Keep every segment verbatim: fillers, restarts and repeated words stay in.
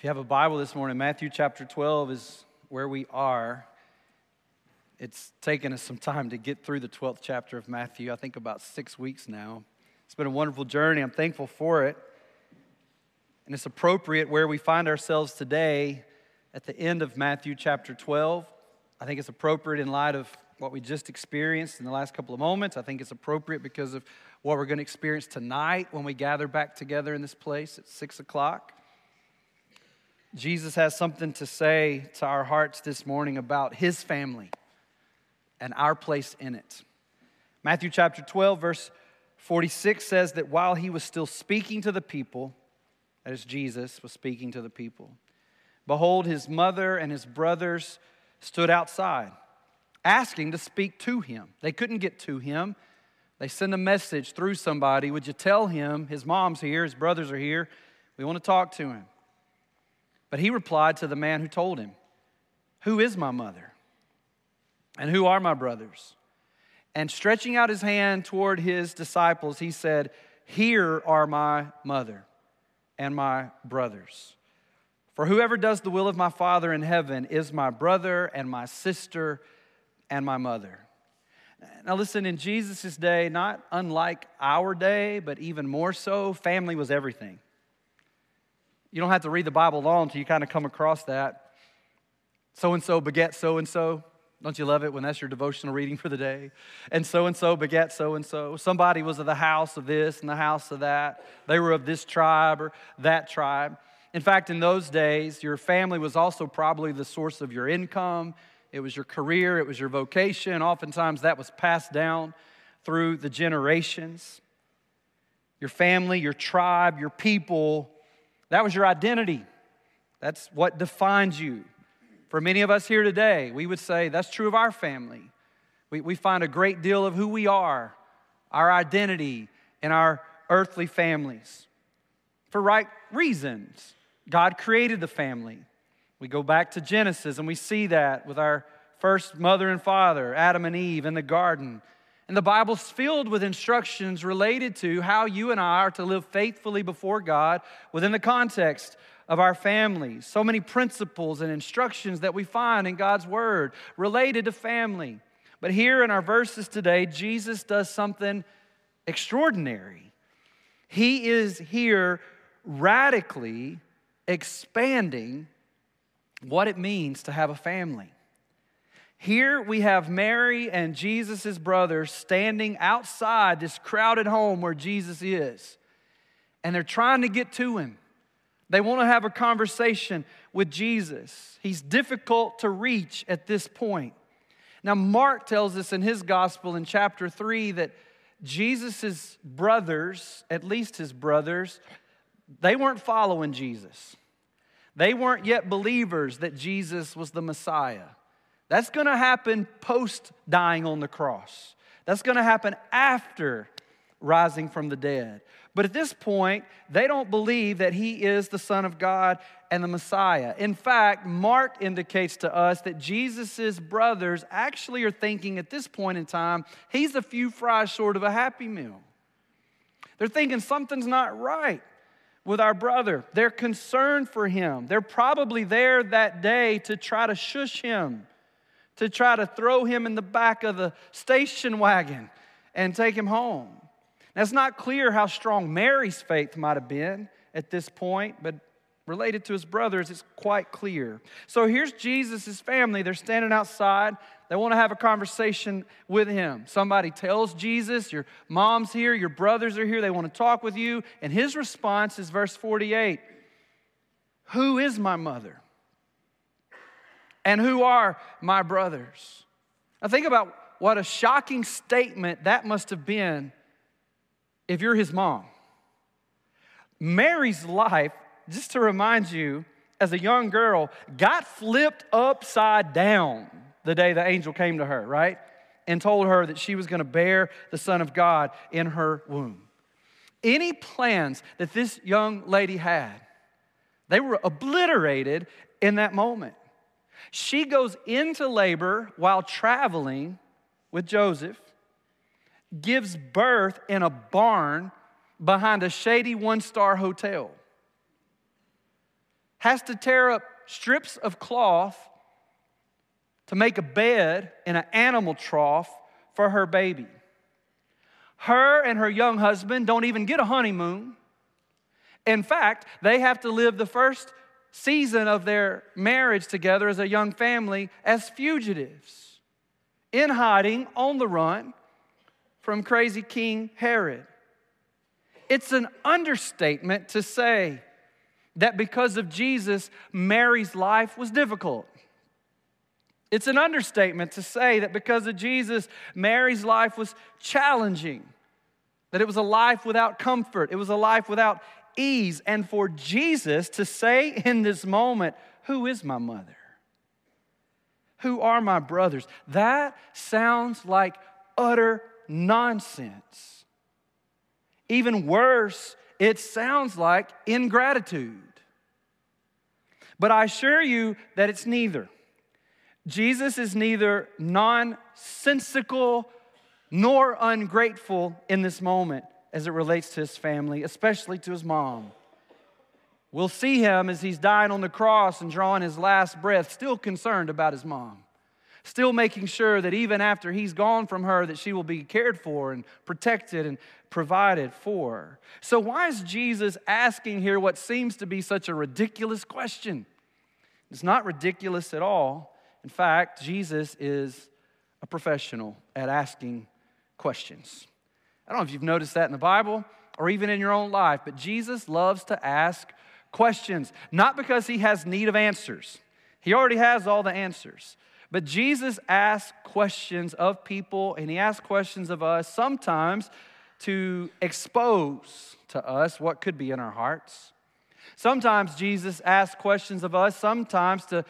If you have a Bible this morning, Matthew chapter twelve is where we are. It's taken us some time to get through the twelfth chapter of Matthew, I think about six weeks now. It's been a wonderful journey. I'm thankful for it. And it's appropriate where we find ourselves today at the end of Matthew chapter twelve. I think it's appropriate in light of what we just experienced in the last couple of moments. I think it's appropriate because of what we're going to experience tonight when we gather back together in this place at six o'clock. Jesus has something to say to our hearts this morning about his family and our place in it. Matthew chapter twelve, verse forty-six says that while he was still speaking to the people, that is, Jesus was speaking to the people, behold, his mother and his brothers stood outside, asking to speak to him. They couldn't get to him. They send a message through somebody. Would you tell him, his mom's here, his brothers are here, we want to talk to him. But he replied to the man who told him, "Who is my mother? And who are my brothers?" And stretching out his hand toward his disciples, he said, "Here are my mother and my brothers. For whoever does the will of my Father in heaven is my brother and my sister and my mother." Now listen, in Jesus' day, not unlike our day, but even more so, family was everything. You don't have to read the Bible long until you kind of come across that. So-and-so begets so-and-so. Don't you love it when that's your devotional reading for the day? And so-and-so begets so-and-so. Somebody was of the house of this and the house of that. They were of this tribe or that tribe. In fact, in those days, your family was also probably the source of your income. It was your career. It was your vocation. Oftentimes, that was passed down through the generations. Your family, your tribe, your people, that was your identity. That's what defines you. For many of us here today, we would say that's true of our family. We, we find a great deal of who we are, our identity, in our earthly families. For right reasons, God created the family. We go back to Genesis and we see that with our first mother and father, Adam and Eve in the garden. And the Bible's filled with instructions related to how you and I are to live faithfully before God within the context of our families. So many principles and instructions that we find in God's Word related to family. But here in our verses today, Jesus does something extraordinary. He is here radically expanding what it means to have a family. Here we have Mary and Jesus' brother standing outside this crowded home where Jesus is. And they're trying to get to him. They want to have a conversation with Jesus. He's difficult to reach at this point. Now Mark tells us in his gospel in chapter three that Jesus' brothers, at least his brothers, they weren't following Jesus. They weren't yet believers that Jesus was the Messiah. That's going to happen post-dying on the cross. That's going to happen after rising from the dead. But at this point, they don't believe that he is the Son of God and the Messiah. In fact, Mark indicates to us that Jesus' brothers actually are thinking at this point in time, he's a few fries short of a Happy Meal. They're thinking something's not right with our brother. They're concerned for him. They're probably there that day to try to shush him, to try to throw him in the back of the station wagon and take him home. Now, it's not clear how strong Mary's faith might have been at this point, but related to his brothers, it's quite clear. So here's Jesus' family. They're standing outside. They want to have a conversation with him. Somebody tells Jesus, your mom's here, your brothers are here, they want to talk with you. And his response is verse forty-eight, "Who is my mother? And who are my brothers?" Now think about what a shocking statement that must have been if you're his mom. Mary's life, just to remind you, as a young girl, got flipped upside down the day the angel came to her, right? And told her that she was going to bear the Son of God in her womb. Any plans that this young lady had, they were obliterated in that moment. She goes into labor while traveling with Joseph, gives birth in a barn behind a shady one-star hotel. has to tear up strips of cloth to make a bed in an animal trough for her baby. Her and her young husband don't even get a honeymoon. In fact, they have to live the first season of their marriage together as a young family as fugitives, in hiding, on the run from crazy King Herod. It's an understatement to say that because of Jesus, Mary's life was difficult. It's an understatement to say that because of Jesus, Mary's life was challenging, that it was a life without comfort, it was a life without ease. And for Jesus to say in this moment, "Who is my mother? Who are my brothers?" that sounds like utter nonsense. Even worse, it sounds like ingratitude. But I assure you that it's neither. Jesus is neither nonsensical nor ungrateful in this moment as it relates to his family, especially to his mom. We'll see him as he's dying on the cross and drawing his last breath, still concerned about his mom, still making sure that even after he's gone from her, that she will be cared for and protected and provided for. So why is Jesus asking here what seems to be such a ridiculous question? It's not ridiculous at all. In fact, Jesus is a professional at asking questions. I don't know if you've noticed that in the Bible or even in your own life, but Jesus loves to ask questions, not because he has need of answers. He already has all the answers. But Jesus asks questions of people, and he asks questions of us sometimes to expose to us what could be in our hearts. Sometimes Jesus asks questions of us, sometimes to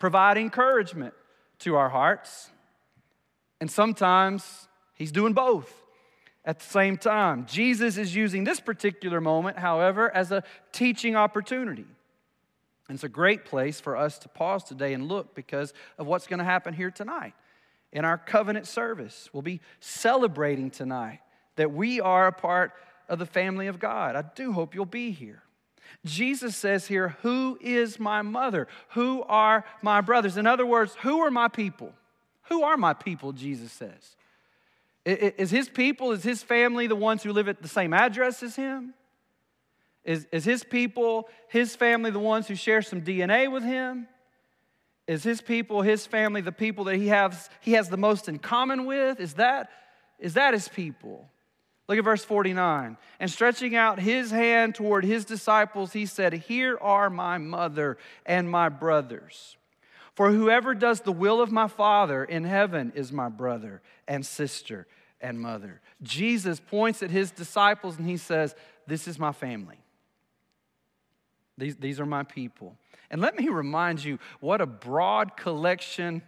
provide encouragement to our hearts. And sometimes he's doing both at the same time. Jesus is using this particular moment, however, as a teaching opportunity. And it's a great place for us to pause today and look because of what's going to happen here tonight in our covenant service. We'll be celebrating tonight that we are a part of the family of God. I do hope you'll be here. Jesus says here, "Who is my mother? Who are my brothers?" In other words, who are my people? Who are my people, Jesus says. Is his people, is his family the ones who live at the same address as him? Is, is his people, his family, the ones who share some D N A with him? Is his people, his family, the people that he has, he has the most in common with? Is that, is that his people? Look at verse forty-nine. And stretching out his hand toward his disciples, he said, "Here are my mother and my brothers. For whoever does the will of my Father in heaven is my brother and sister and mother." Jesus points at his disciples and he says, "This is my family. These, these are my people." And let me remind you what a broad collection,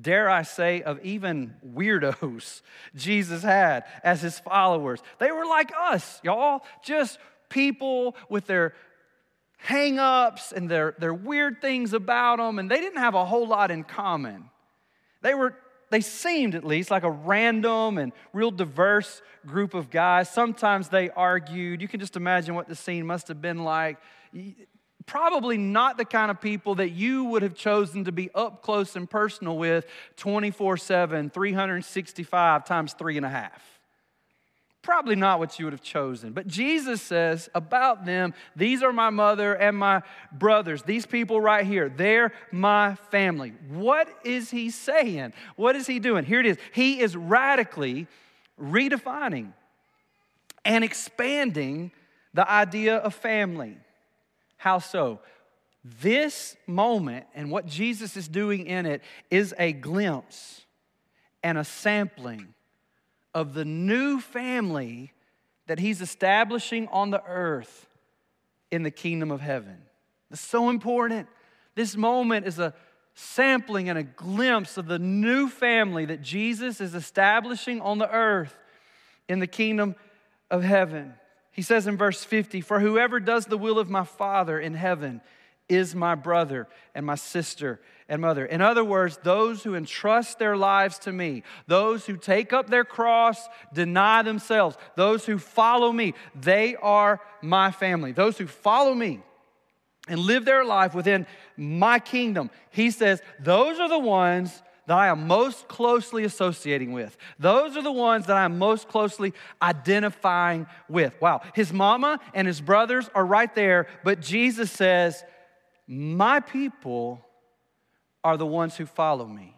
dare I say, of even weirdos Jesus had as his followers. They were like us, y'all, just people with their hang-ups and their, their weird things about them, and they didn't have a whole lot in common. They were, they seemed at least like a random and real diverse group of guys. Sometimes they argued. You can just imagine what the scene must have been like. Probably not the kind of people that you would have chosen to be up close and personal with twenty-four seven, three hundred sixty-five times three and a half. Probably not what you would have chosen. But Jesus says about them, "These are my mother and my brothers." These people right here, they're my family. What is he saying? What is he doing? Here it is. He is radically redefining and expanding the idea of family. How so? This moment and what Jesus is doing in it is a glimpse and a sampling of the new family that he's establishing on the earth in the kingdom of heaven. That's so important. This moment is a sampling and a glimpse of the new family that Jesus is establishing on the earth in the kingdom of heaven. He says in verse fifty, "For whoever does the will of my Father in heaven is my brother and my sister and mother." In other words, those who entrust their lives to me, those who take up their cross, deny themselves, those who follow me, they are my family. Those who follow me and live their life within my kingdom, he says, those are the ones that I am most closely associating with. Those are the ones that I am most closely identifying with. Wow, his mama and his brothers are right there, but Jesus says, my people are the ones who follow me.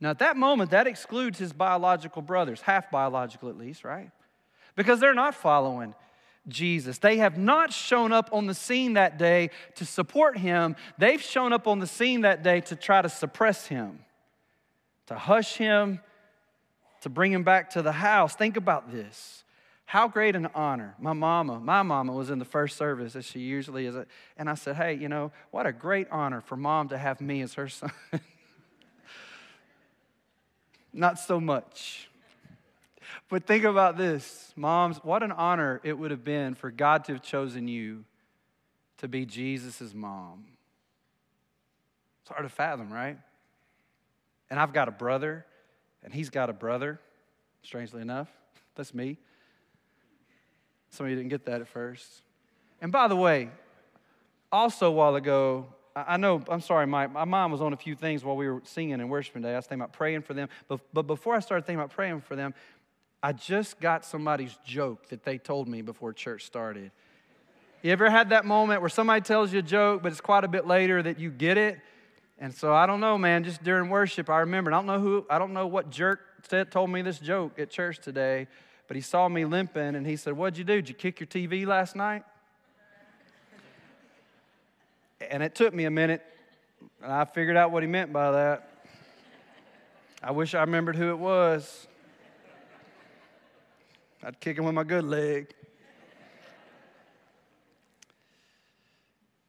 Now, at that moment, that excludes his biological brothers, half biological at least, right? Because they're not following Jesus. They have not shown up on the scene that day to support him. They've shown up on the scene that day to try to suppress him, to hush him, to bring him back to the house. Think about this. How great an honor. My mama, my mama was in the first service, as she usually is. And I said, hey, you know, what a great honor for mom to have me as her son. Not so much. But think about this. Moms, what an honor it would have been for God to have chosen you to be Jesus' mom. It's hard to fathom, right? And I've got a brother, and he's got a brother, strangely enough. That's me. Some of you didn't get that at first. And by the way, also a while ago, I know, I'm sorry, my, my mom was on a few things while we were singing and worshiping today. I was thinking about praying for them. But, but before I started thinking about praying for them, I just got somebody's joke that they told me before church started. You ever had that moment where somebody tells you a joke, but it's quite a bit later that you get it? And so I don't know, man, just during worship, I remember, I don't know who, I don't know what jerk said, told me this joke at church today, but he saw me limping and he said, what'd you do? Did you kick your T V last night? And it took me a minute, and I figured out what he meant by that. I wish I remembered who it was. I'd kick him with my good leg.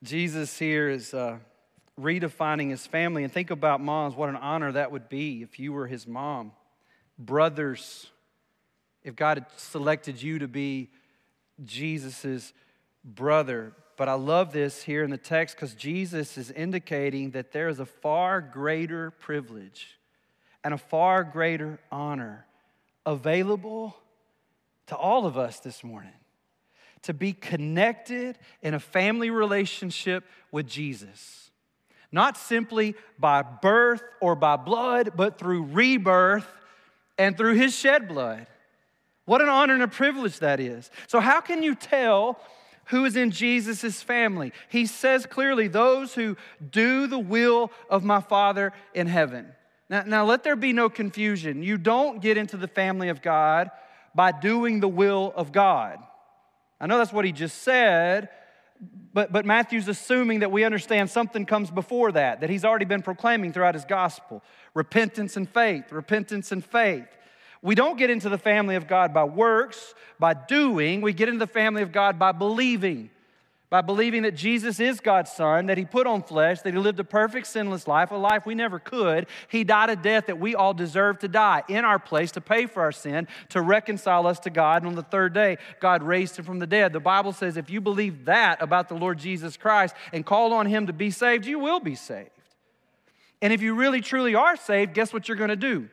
Jesus here is uh, redefining his family. And think about moms, what an honor that would be if you were his mom. Brothers, if God had selected you to be Jesus' brother. But I love this here in the text because Jesus is indicating that there is a far greater privilege and a far greater honor available to all of us this morning, to be connected in a family relationship with Jesus. Not simply by birth or by blood, but through rebirth and through his shed blood. What an honor and a privilege that is. So how can you tell who is in Jesus' family? He says clearly, those who do the will of my Father in heaven. Now, now let there be no confusion. You don't get into the family of God by doing the will of God. I know that's what he just said, but, but Matthew's assuming that we understand something comes before that, that he's already been proclaiming throughout his gospel. Repentance and faith, repentance and faith. We don't get into the family of God by works, by doing. We get into the family of God by believing, by believing that Jesus is God's son, that he put on flesh, that he lived a perfect, sinless life, a life we never could. He died a death that we all deserve to die in our place to pay for our sin, to reconcile us to God. And on the third day, God raised him from the dead. The Bible says if you believe that about the Lord Jesus Christ and call on him to be saved, you will be saved. And if you really, truly are saved, guess what you're going to do?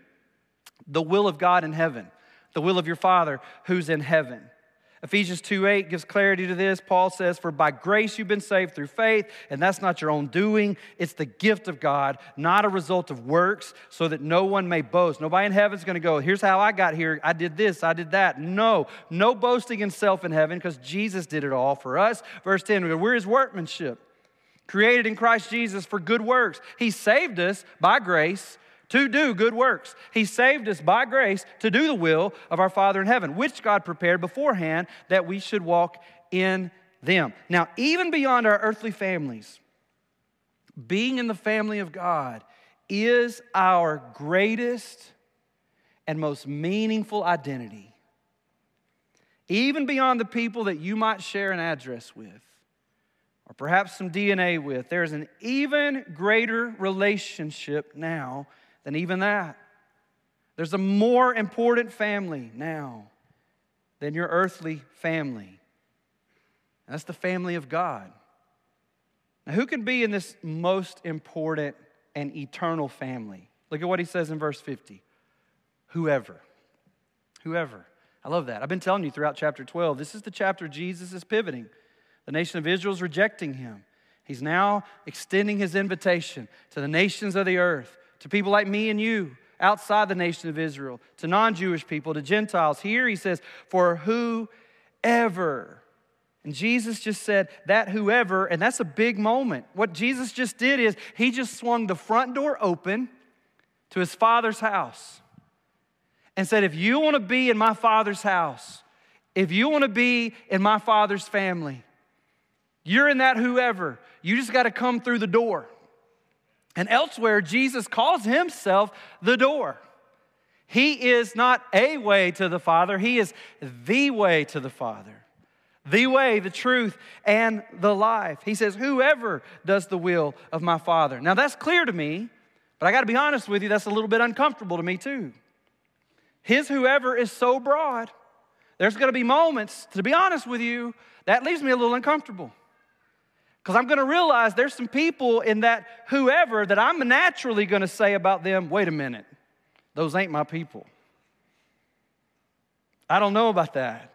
The will of God in heaven, the will of your Father who's in heaven. Ephesians two eight gives clarity to this. Paul says, for by grace you've been saved through faith, and that's not your own doing. It's the gift of God, not a result of works, so that no one may boast. Nobody in heaven's going to go, here's how I got here. I did this, I did that. No, no boasting in self in heaven, because Jesus did it all for us. Verse ten, we're his workmanship, created in Christ Jesus for good works. He saved us by grace to do good works. He saved us by grace to do the will of our Father in heaven, which God prepared beforehand that we should walk in them. Now, even beyond our earthly families, being in the family of God is our greatest and most meaningful identity. Even beyond the people that you might share an address with, or perhaps some D N A with, there's an even greater relationship now and even that. There's a more important family now than your earthly family. And that's the family of God. Now, who can be in this most important and eternal family? Look at what he says in verse fifty. Whoever. Whoever. I love that. I've been telling you throughout chapter twelve, this is the chapter Jesus is pivoting. The nation of Israel is rejecting him. He's now extending his invitation to the nations of the earth, to people like me and you outside the nation of Israel, to non-Jewish people, to Gentiles. Here he says, for whoever. And Jesus just said that whoever, and that's a big moment. What Jesus just did is he just swung the front door open to his Father's house and said, if you want to be in my Father's house, if you want to be in my Father's family, you're in that whoever. You just got to come through the door. And elsewhere, Jesus calls himself the door. He is not a way to the Father. He is the way to the Father. The way, the truth, and the life. He says, whoever does the will of my Father. Now that's clear to me, but I got to be honest with you, that's a little bit uncomfortable to me too. His whoever is so broad, there's going to be moments, to be honest with you, that leaves me a little uncomfortable. Because I'm going to realize there's some people in that whoever that I'm naturally going to say about them, wait a minute, those ain't my people. I don't know about that.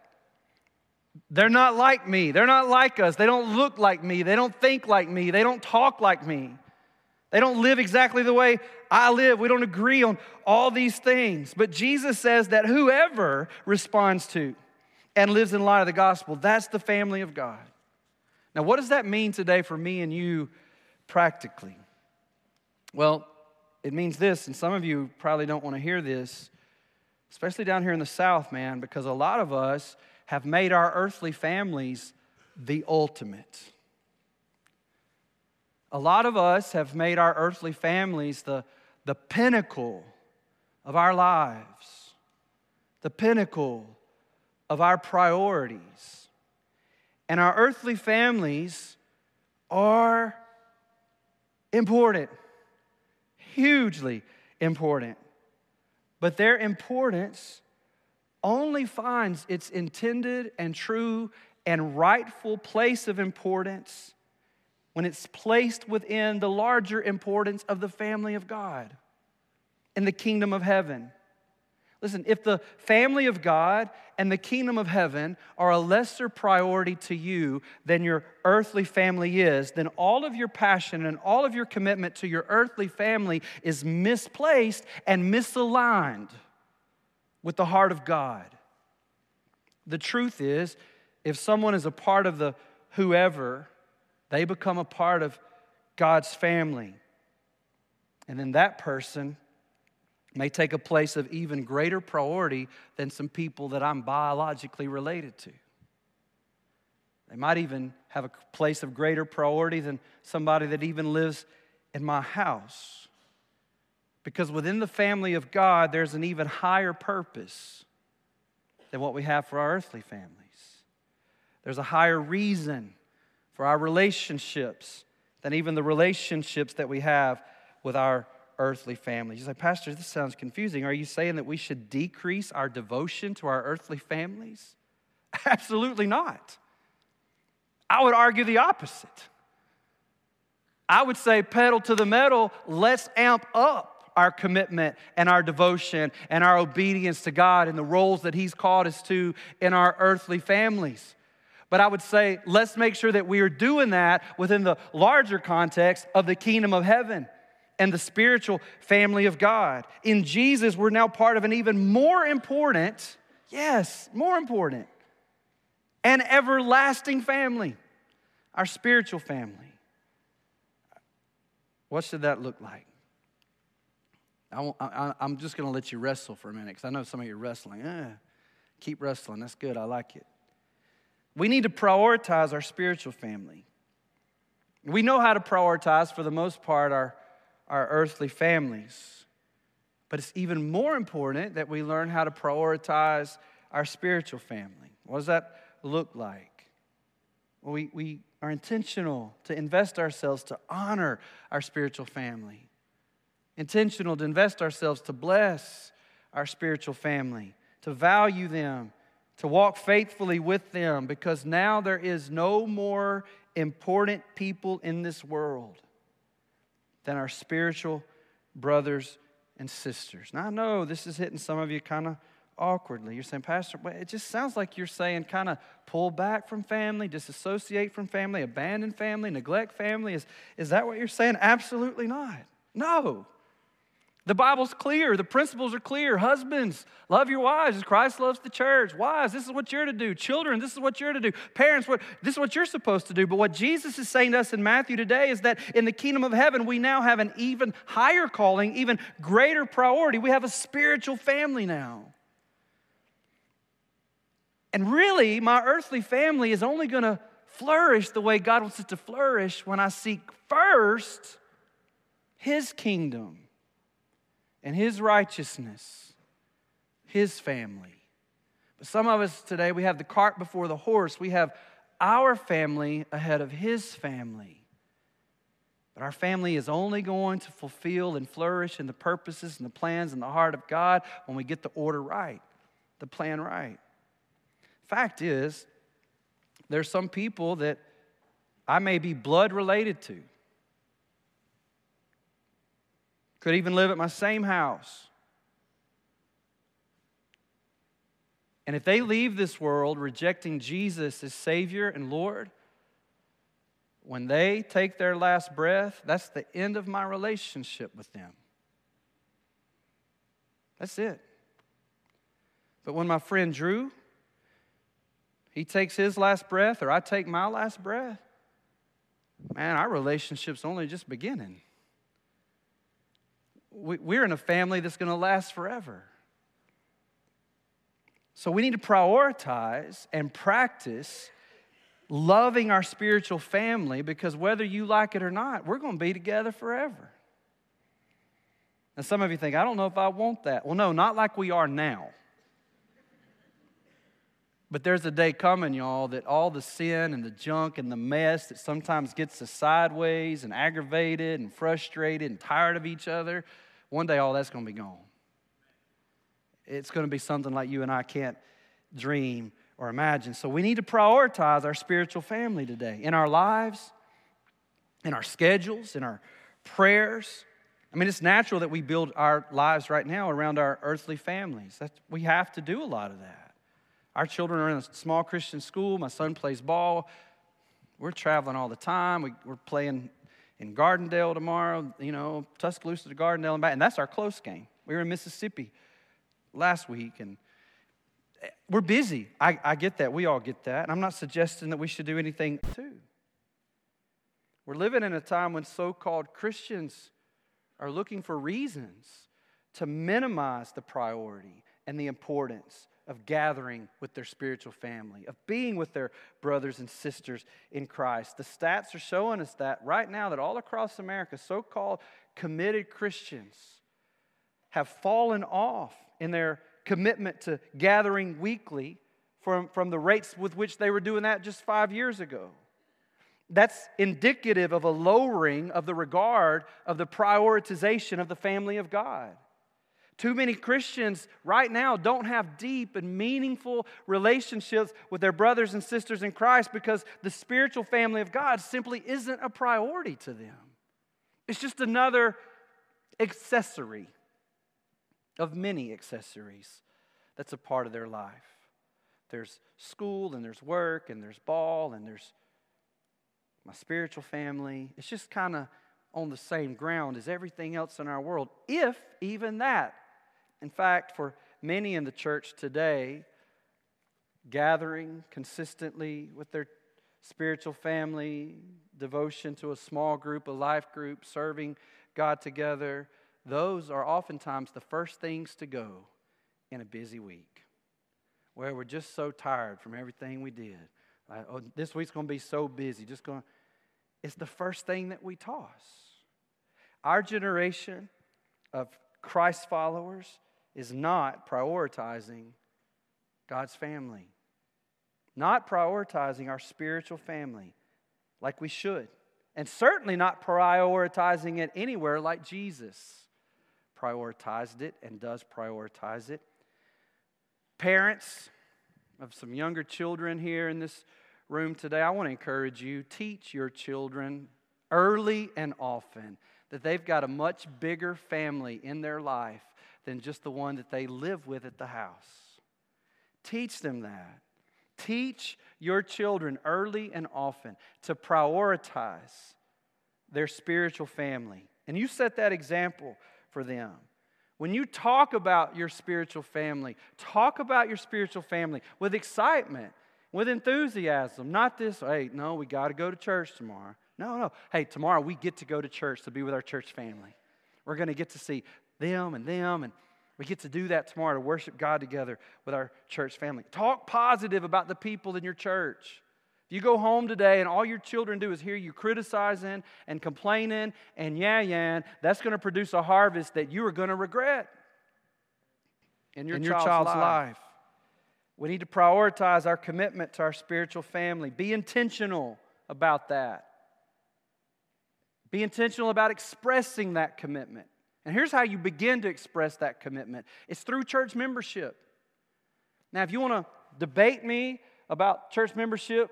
They're not like me. They're not like us. They don't look like me. They don't think like me. They don't talk like me. They don't live exactly the way I live. We don't agree on all these things. But Jesus says that whoever responds to and lives in light of the gospel, that's the family of God. Now, what does that mean today for me and you practically? Well, it means this, and some of you probably don't want to hear this, especially down here in the South, man, because a lot of us have made our earthly families the ultimate. A lot of us have made our earthly families the, the pinnacle of our lives, the pinnacle of our priorities. And our earthly families are important, hugely important. But their importance only finds its intended and true and rightful place of importance when it's placed within the larger importance of the family of God and the kingdom of heaven. Listen, if the family of God and the kingdom of heaven are a lesser priority to you than your earthly family is, then all of your passion and all of your commitment to your earthly family is misplaced and misaligned with the heart of God. The truth is, if someone is a part of the whoever, they become a part of God's family. And then that person may take a place of even greater priority than some people that I'm biologically related to. They might even have a place of greater priority than somebody that even lives in my house. Because within the family of God, there's an even higher purpose than what we have for our earthly families. There's a higher reason for our relationships than even the relationships that we have with our earthly families. You say, Pastor, this sounds confusing. Are you saying that we should decrease our devotion to our earthly families? Absolutely not. I would argue the opposite. I would say pedal to the metal, let's amp up our commitment and our devotion and our obedience to God and the roles that he's called us to in our earthly families. But I would say, let's make sure that we are doing that within the larger context of the kingdom of heaven and the spiritual family of God. In Jesus, we're now part of an even more important, yes, more important, and everlasting family, our spiritual family. What should that look like? I won't, I, I'm just going to let you wrestle for a minute because I know some of you are wrestling. Eh, keep wrestling. That's good. I like it. We need to prioritize our spiritual family. We know how to prioritize, for the most part, our, our earthly families. But it's even more important that we learn how to prioritize our spiritual family. What does that look like? Well, we, we are intentional to invest ourselves to honor our spiritual family. Intentional to invest ourselves to bless our spiritual family, to value them, to walk faithfully with them, because now there is no more important people in this world than our spiritual brothers and sisters. Now, I know this is hitting some of you kind of awkwardly. You're saying, Pastor, it just sounds like you're saying kind of pull back from family, disassociate from family, abandon family, neglect family. Is, is that what you're saying? Absolutely not. No. The Bible's clear. The principles are clear. Husbands, love your wives as Christ loves the church. Wives, this is what you're to do. Children, this is what you're to do. Parents, what, this is what you're supposed to do. But what Jesus is saying to us in Matthew today is that in the kingdom of heaven, we now have an even higher calling, even greater priority. We have a spiritual family now. And really, my earthly family is only going to flourish the way God wants it to flourish when I seek first His kingdom and His righteousness, His family. But some of us today, we have the cart before the horse. We have our family ahead of His family. But our family is only going to fulfill and flourish in the purposes and the plans and the heart of God when we get the order right, the plan right. Fact is, there's some people that I may be blood related to. Could even live at my same house. And if they leave this world rejecting Jesus as Savior and Lord, when they take their last breath, that's the end of my relationship with them. That's it. But when my friend Drew, he takes his last breath or I take my last breath, man, our relationship's only just beginning. We're in a family that's going to last forever. So we need to prioritize and practice loving our spiritual family, because whether you like it or not, we're going to be together forever. Now, some of you think, I don't know if I want that. Well, no, not like we are now. But there's a day coming, y'all, that all the sin and the junk and the mess that sometimes gets us sideways and aggravated and frustrated and tired of each other, one day all that's going to be gone. It's going to be something like you and I can't dream or imagine. So we need to prioritize our spiritual family today in our lives, in our schedules, in our prayers. I mean, it's natural that we build our lives right now around our earthly families. That's, we have to do a lot of that. Our children are in a small Christian school. My son plays ball. We're traveling all the time. We, we're playing in Gardendale tomorrow, you know, Tuscaloosa to Gardendale and back. And that's our close game. We were in Mississippi last week, and we're busy. I, I get that. We all get that. And I'm not suggesting that we should do anything too. We're living in a time when so-called Christians are looking for reasons to minimize the priority and the importance of gathering with their spiritual family, of being with their brothers and sisters in Christ. The stats are showing us that right now, that all across America, so-called committed Christians have fallen off in their commitment to gathering weekly from, from the rates with which they were doing that just five years ago. That's indicative of a lowering of the regard of the prioritization of the family of God. Too many Christians right now don't have deep and meaningful relationships with their brothers and sisters in Christ because the spiritual family of God simply isn't a priority to them. It's just another accessory of many accessories that's a part of their life. There's school and there's work and there's ball and there's my spiritual family. It's just kind of on the same ground as everything else in our world, if even that. In fact, for many in the church today, gathering consistently with their spiritual family, devotion to a small group, a life group, serving God together, those are oftentimes the first things to go in a busy week, where we're just so tired from everything we did. Like, oh, this week's going to be so busy. Just going. It's the first thing that we toss. Our generation of Christ followers is not prioritizing God's family, not prioritizing our spiritual family like we should, and certainly not prioritizing it anywhere like Jesus prioritized it and does prioritize it. Parents of some younger children here in this room today, I want to encourage you, teach your children early and often that they've got a much bigger family in their life than just the one that they live with at the house. Teach them that. Teach your children early and often to prioritize their spiritual family. And you set that example for them. When you talk about your spiritual family, talk about your spiritual family with excitement, with enthusiasm. Not this, hey, no, we got to go to church tomorrow. No, no. Hey, tomorrow we get to go to church to be with our church family. We're going to get to see them and them, and we get to do that tomorrow to worship God together with our church family. Talk positive about the people in your church. If you go home today and all your children do is hear you criticizing and complaining and yah-yahing, that's going to produce a harvest that you are going to regret in your, in your child's, child's life. life. We need to prioritize our commitment to our spiritual family. Be intentional about that. Be intentional about expressing that commitment. And here's how you begin to express that commitment. It's through church membership. Now, if you want to debate me about church membership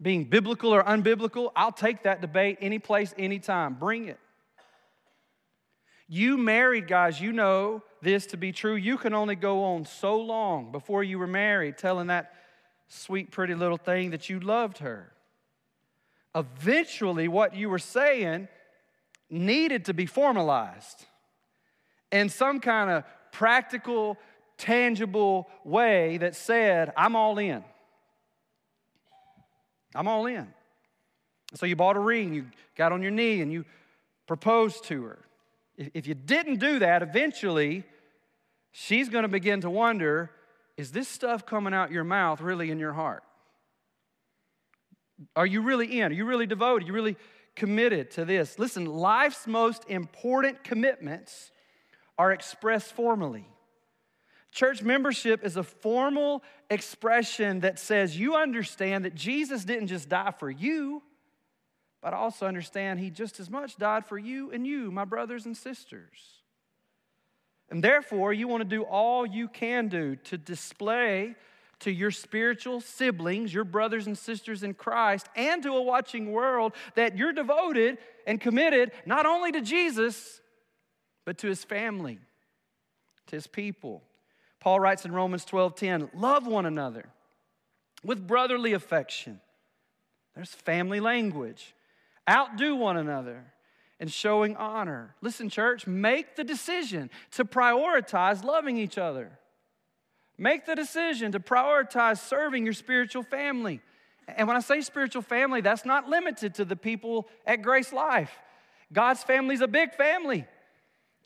being biblical or unbiblical, I'll take that debate any place, any time. Bring it. You married guys, you know this to be true. You can only go on so long before you were married telling that sweet, pretty little thing that you loved her. Eventually, what you were saying needed to be formalized in some kind of practical, tangible way that said, I'm all in. I'm all in. So you bought a ring, you got on your knee, and you proposed to her. If you didn't do that, eventually, she's going to begin to wonder, is this stuff coming out your mouth really in your heart? Are you really in? Are you really devoted? Are you really committed to this? Listen, life's most important commitments are expressed formally. Church membership is a formal expression that says you understand that Jesus didn't just die for you, but also understand he just as much died for you and you, my brothers and sisters. And therefore, you want to do all you can do to display to your spiritual siblings, your brothers and sisters in Christ, and to a watching world that you're devoted and committed not only to Jesus, but to his family, to his people. Paul writes in Romans twelve ten, love one another with brotherly affection. There's family language. Outdo one another in showing honor. Listen, church, make the decision to prioritize loving each other. Make the decision to prioritize serving your spiritual family. And when I say spiritual family, that's not limited to the people at Grace Life. God's family is a big family,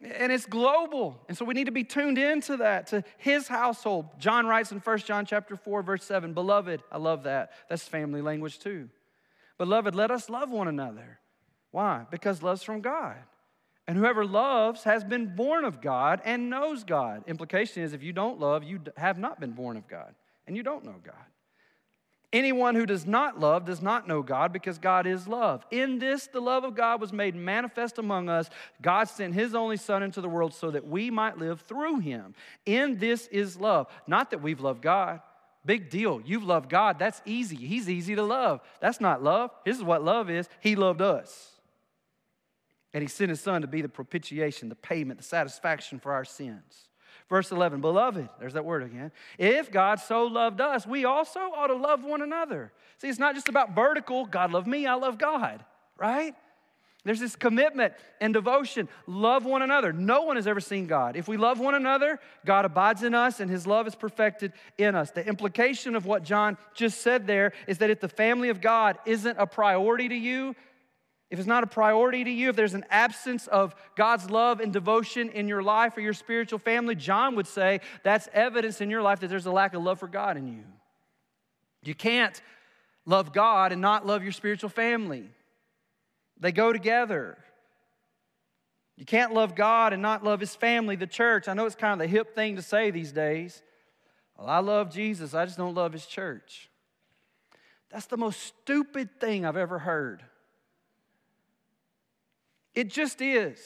and it's global. And so we need to be tuned into that, to his household. John writes in First John chapter four, verse seven, beloved, I love that. That's family language too. Beloved, let us love one another. Why? Because love's from God. And whoever loves has been born of God and knows God. Implication is if you don't love, you have not been born of God, and you don't know God. Anyone who does not love does not know God, because God is love. In this, the love of God was made manifest among us. God sent his only Son into the world so that we might live through him. In this is love. Not that we've loved God. Big deal. You've loved God. That's easy. He's easy to love. That's not love. This is what love is. He loved us. And he sent his Son to be the propitiation, the payment, the satisfaction for our sins. Verse eleven, beloved, there's that word again. If God so loved us, we also ought to love one another. See, it's not just about vertical, God love me, I love God, right? There's this commitment and devotion. Love one another. No one has ever seen God. If we love one another, God abides in us and his love is perfected in us. The implication of what John just said there is that if the family of God isn't a priority to you, if it's not a priority to you, if there's an absence of God's love and devotion in your life or your spiritual family, John would say that's evidence in your life that there's a lack of love for God in you. You can't love God and not love your spiritual family. They go together. You can't love God and not love his family, the church. I know it's kind of the hip thing to say these days. Well, I love Jesus, I just don't love his church. That's the most stupid thing I've ever heard. It just is.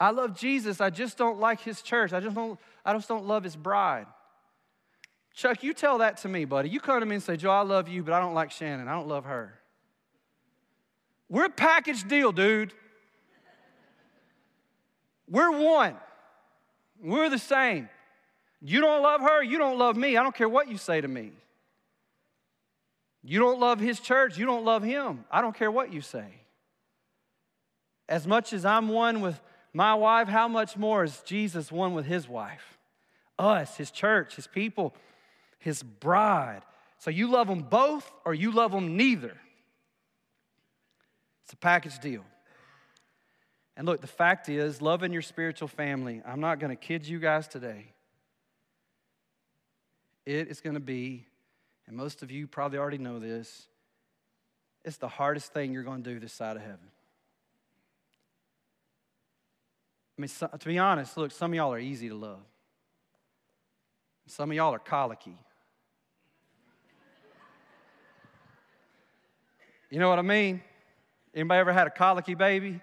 I love Jesus. I just don't like his church. I just don't, I just don't love his bride. Chuck, you tell that to me, buddy. You come to me and say, Joe, I love you, but I don't like Shannon. I don't love her. We're a package deal, dude. We're one. We're the same. You don't love her, you don't love me. I don't care what you say to me. You don't love his church, you don't love him. I don't care what you say. As much as I'm one with my wife, how much more is Jesus one with his wife? Us, his church, his people, his bride. So you love them both or you love them neither. It's a package deal. And look, the fact is, loving your spiritual family, I'm not going to kid you guys today. It is going to be, and most of you probably already know this, it's the hardest thing you're going to do this side of heaven. I mean, so, to be honest, look, some of y'all are easy to love. Some of y'all are colicky. You know what I mean? Anybody ever had a colicky baby?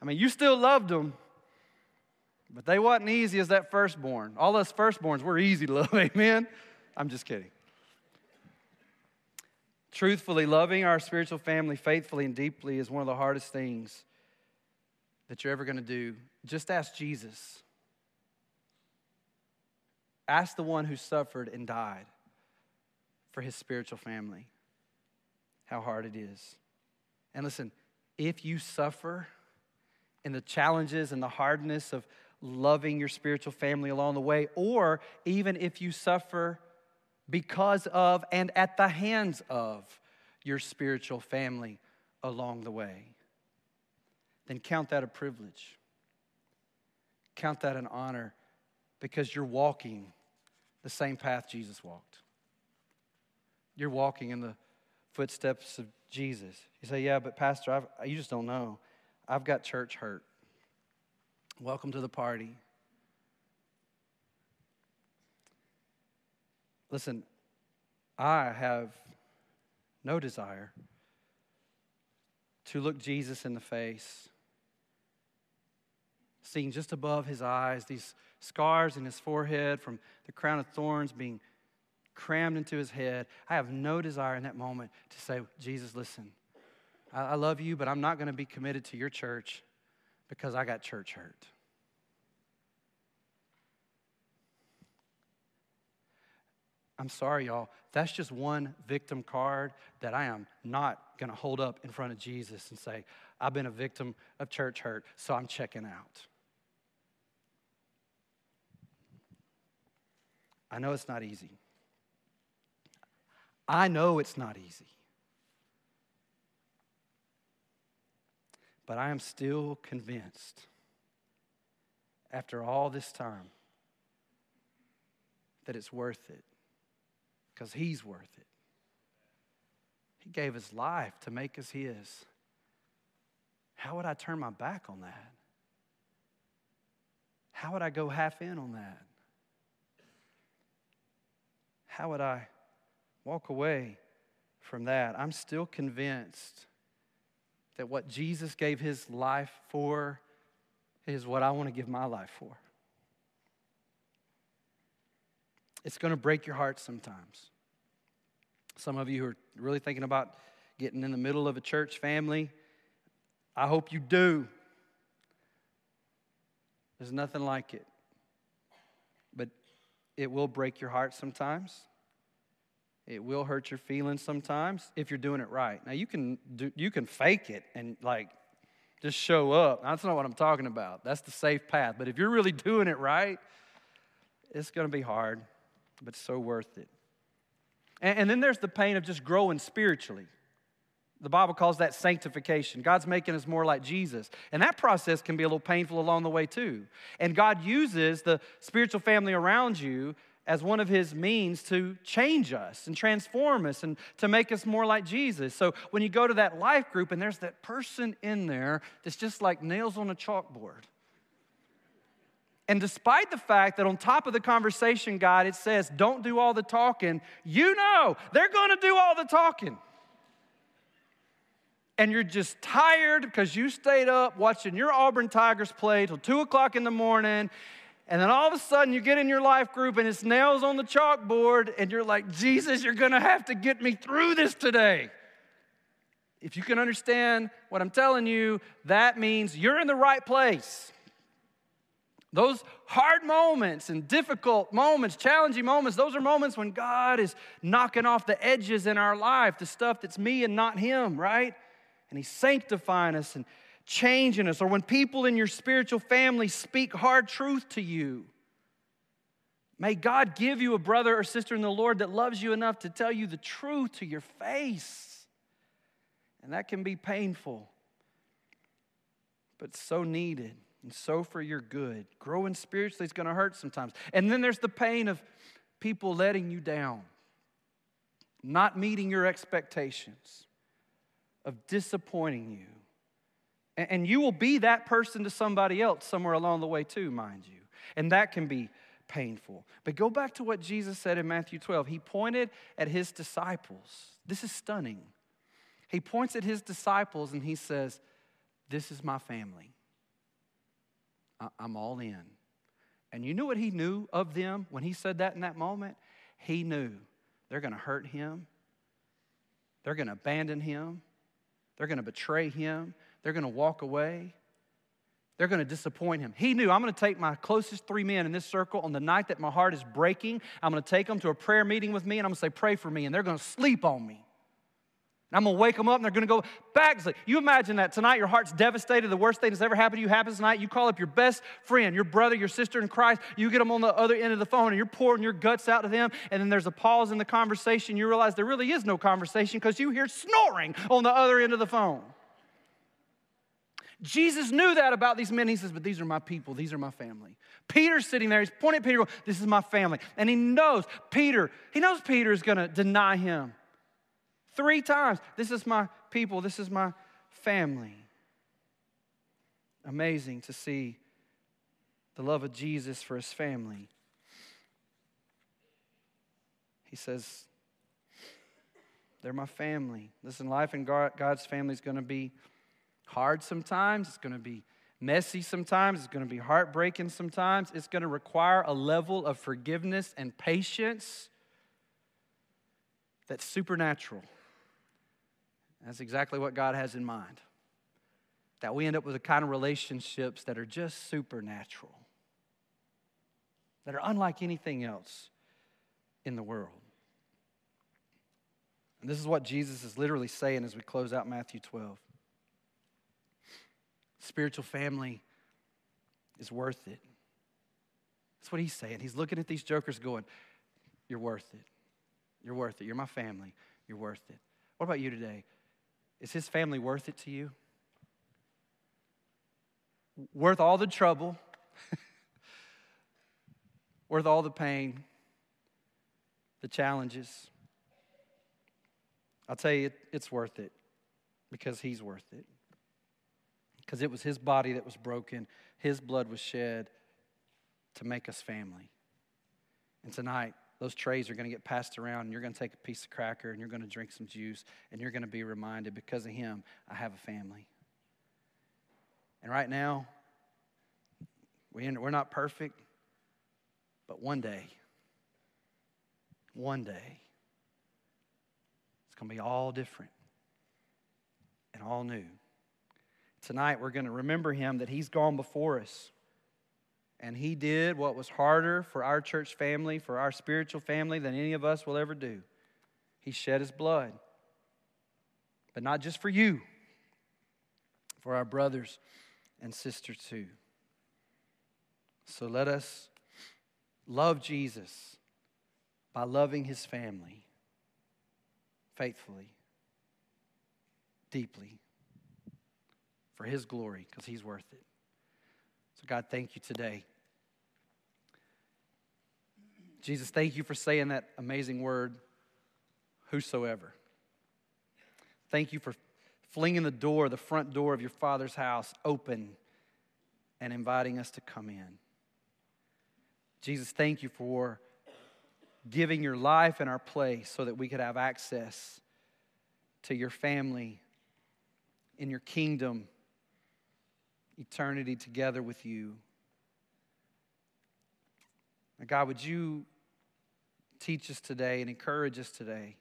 I mean, you still loved them, but they wasn't easy as that firstborn. All us firstborns, we're easy to love, amen? I'm just kidding. Truthfully, loving our spiritual family faithfully and deeply is one of the hardest things that you're ever going to do. Just ask Jesus. Ask the one who suffered and died for his spiritual family how hard it is. And listen, if you suffer in the challenges and the hardness of loving your spiritual family along the way, or even if you suffer because of and at the hands of your spiritual family along the way, then count that a privilege. Count that an honor, because you're walking the same path Jesus walked. You're walking in the footsteps of Jesus. You say, yeah, but Pastor, I've, you just don't know. I've got church hurt. Welcome to the party. Listen, I have no desire to look Jesus in the face, seeing just above his eyes these scars in his forehead from the crown of thorns being crammed into his head. I have no desire in that moment to say, Jesus, listen, I love you, but I'm not going to be committed to your church because I got church hurt. I'm sorry, y'all. That's just one victim card that I am not going to hold up in front of Jesus and say, I've been a victim of church hurt, so I'm checking out. I know it's not easy. I know it's not easy. But I am still convinced, after all this time, that it's worth it, because he's worth it. He gave his life to make us his. How would I turn my back on that? How would I go half in on that? How would I walk away from that? I'm still convinced that what Jesus gave his life for is what I want to give my life for. It's going to break your heart sometimes. Some of you are really thinking about getting in the middle of a church family. I hope you do. There's nothing like it. But it will break your heart sometimes. It will hurt your feelings sometimes if you're doing it right. Now, you can do, you can fake it and, like, just show up. Now, that's not what I'm talking about. That's the safe path. But if you're really doing it right, it's going to be hard, but so worth it. And, and then there's the pain of just growing spiritually. The Bible calls that sanctification. God's making us more like Jesus. And that process can be a little painful along the way, too. And God uses the spiritual family around you as one of his means to change us and transform us and to make us more like Jesus. So when you go to that life group and there's that person in there that's just like nails on a chalkboard. And despite the fact that on top of the conversation guide it says, don't do all the talking, you know they're going to do all the talking. And you're just tired because you stayed up watching your Auburn Tigers play till two o'clock in the morning. And then all of a sudden you get in your life group and it's nails on the chalkboard and you're like, Jesus, you're going to have to get me through this today. If you can understand what I'm telling you, that means you're in the right place. Those hard moments and difficult moments, challenging moments, those are moments when God is knocking off the edges in our life, the stuff that's me and not him, right? And he's sanctifying us and changing us. Or when people in your spiritual family speak hard truth to you, may God give you a brother or sister in the Lord that loves you enough to tell you the truth to your face. And that can be painful, but so needed. And so for your good. Growing spiritually is going to hurt sometimes. And then there's the pain of people letting you down, not meeting your expectations, of disappointing you. And you will be that person to somebody else somewhere along the way too, mind you. And that can be painful. But go back to what Jesus said in Matthew twelve. He pointed at his disciples. This is stunning. He points at his disciples and he says, "This is my family. I'm all in." And you knew what he knew of them when he said that in that moment? He knew they're going to hurt him. They're going to abandon him. They're going to betray him. They're going to walk away. They're going to disappoint him. He knew, I'm going to take my closest three men in this circle on the night that my heart is breaking. I'm going to take them to a prayer meeting with me, and I'm going to say, "Pray for me," and they're going to sleep on me. And I'm going to wake them up, and they're going to go back. You imagine that tonight, your heart's devastated. The worst thing that's ever happened to you happens tonight. You call up your best friend, your brother, your sister in Christ. You get them on the other end of the phone, and you're pouring your guts out to them. And then there's a pause in the conversation. You realize there really is no conversation because you hear snoring on the other end of the phone. Jesus knew that about these men. He says, "But these are my people. These are my family." Peter's sitting there. He's pointing at Peter. This is my family. And he knows Peter. He knows Peter is going to deny him. Three times, "This is my people, this is my family." Amazing to see the love of Jesus for his family. He says, "They're my family." Listen, life in God's family is going to be hard sometimes. It's going to be messy sometimes. It's going to be heartbreaking sometimes. It's going to require a level of forgiveness and patience that's supernatural. That's exactly what God has in mind. That we end up with the kind of relationships that are just supernatural, that are unlike anything else in the world. And this is what Jesus is literally saying as we close out Matthew twelve. Spiritual family is worth it. That's what he's saying. He's looking at these jokers going, "You're worth it. You're worth it. You're my family. You're worth it." What about you today? Is his family worth it to you? Worth all the trouble, worth all the pain, the challenges? I'll tell you, it's worth it because he's worth it. Because it was his body that was broken, his blood was shed to make us family. And tonight, those trays are going to get passed around, and you're going to take a piece of cracker, and you're going to drink some juice, and you're going to be reminded, because of him, I have a family. And right now, we're not perfect, but one day, one day, it's going to be all different and all new. Tonight, we're going to remember him, that he's gone before us. And he did what was harder for our church family, for our spiritual family, than any of us will ever do. He shed his blood. But not just for you, for our brothers and sisters too. So let us love Jesus by loving his family faithfully, deeply, for his glory, because he's worth it. So God, thank you today. Jesus, thank you for saying that amazing word, whosoever. Thank you for flinging the door, the front door of your Father's house open and inviting us to come in. Jesus, thank you for giving your life in our place so that we could have access to your family, in your kingdom, eternity together with you. And God, would you teach us today and encourage us today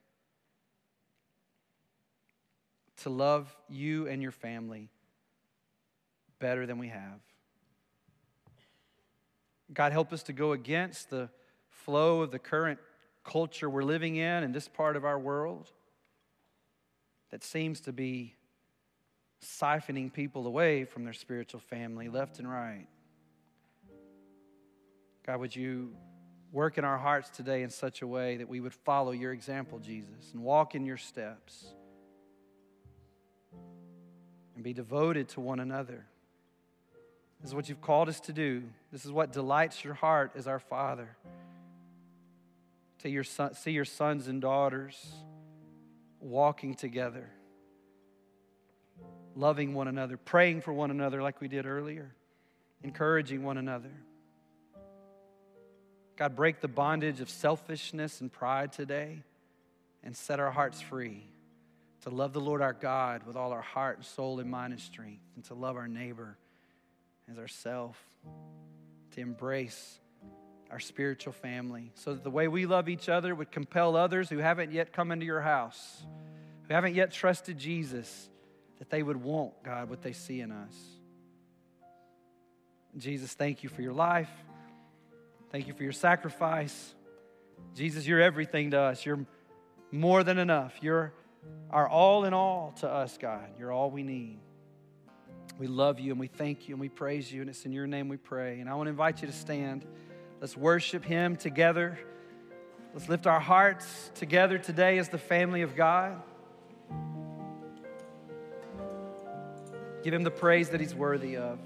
to love you and your family better than we have. God, help us to go against the flow of the current culture we're living in in this part of our world that seems to be siphoning people away from their spiritual family left and right. God, would you work in our hearts today in such a way that we would follow your example, Jesus, and walk in your steps and be devoted to one another. This is what you've called us to do. This is what delights your heart as our Father. To your son, see your sons and daughters walking together, loving one another, praying for one another like we did earlier, encouraging one another. God, break the bondage of selfishness and pride today and set our hearts free to love the Lord our God with all our heart and soul and mind and strength, and to love our neighbor as ourselves, to embrace our spiritual family so that the way we love each other would compel others who haven't yet come into your house, who haven't yet trusted Jesus, that they would want, God, what they see in us. Jesus, thank you for your life. Thank you for your sacrifice. Jesus, you're everything to us. You're more than enough. You're our all in all to us, God. You're all we need. We love you and we thank you and we praise you, and it's in your name we pray. And I want to invite you to stand. Let's worship him together. Let's lift our hearts together today as the family of God. Give him the praise that he's worthy of.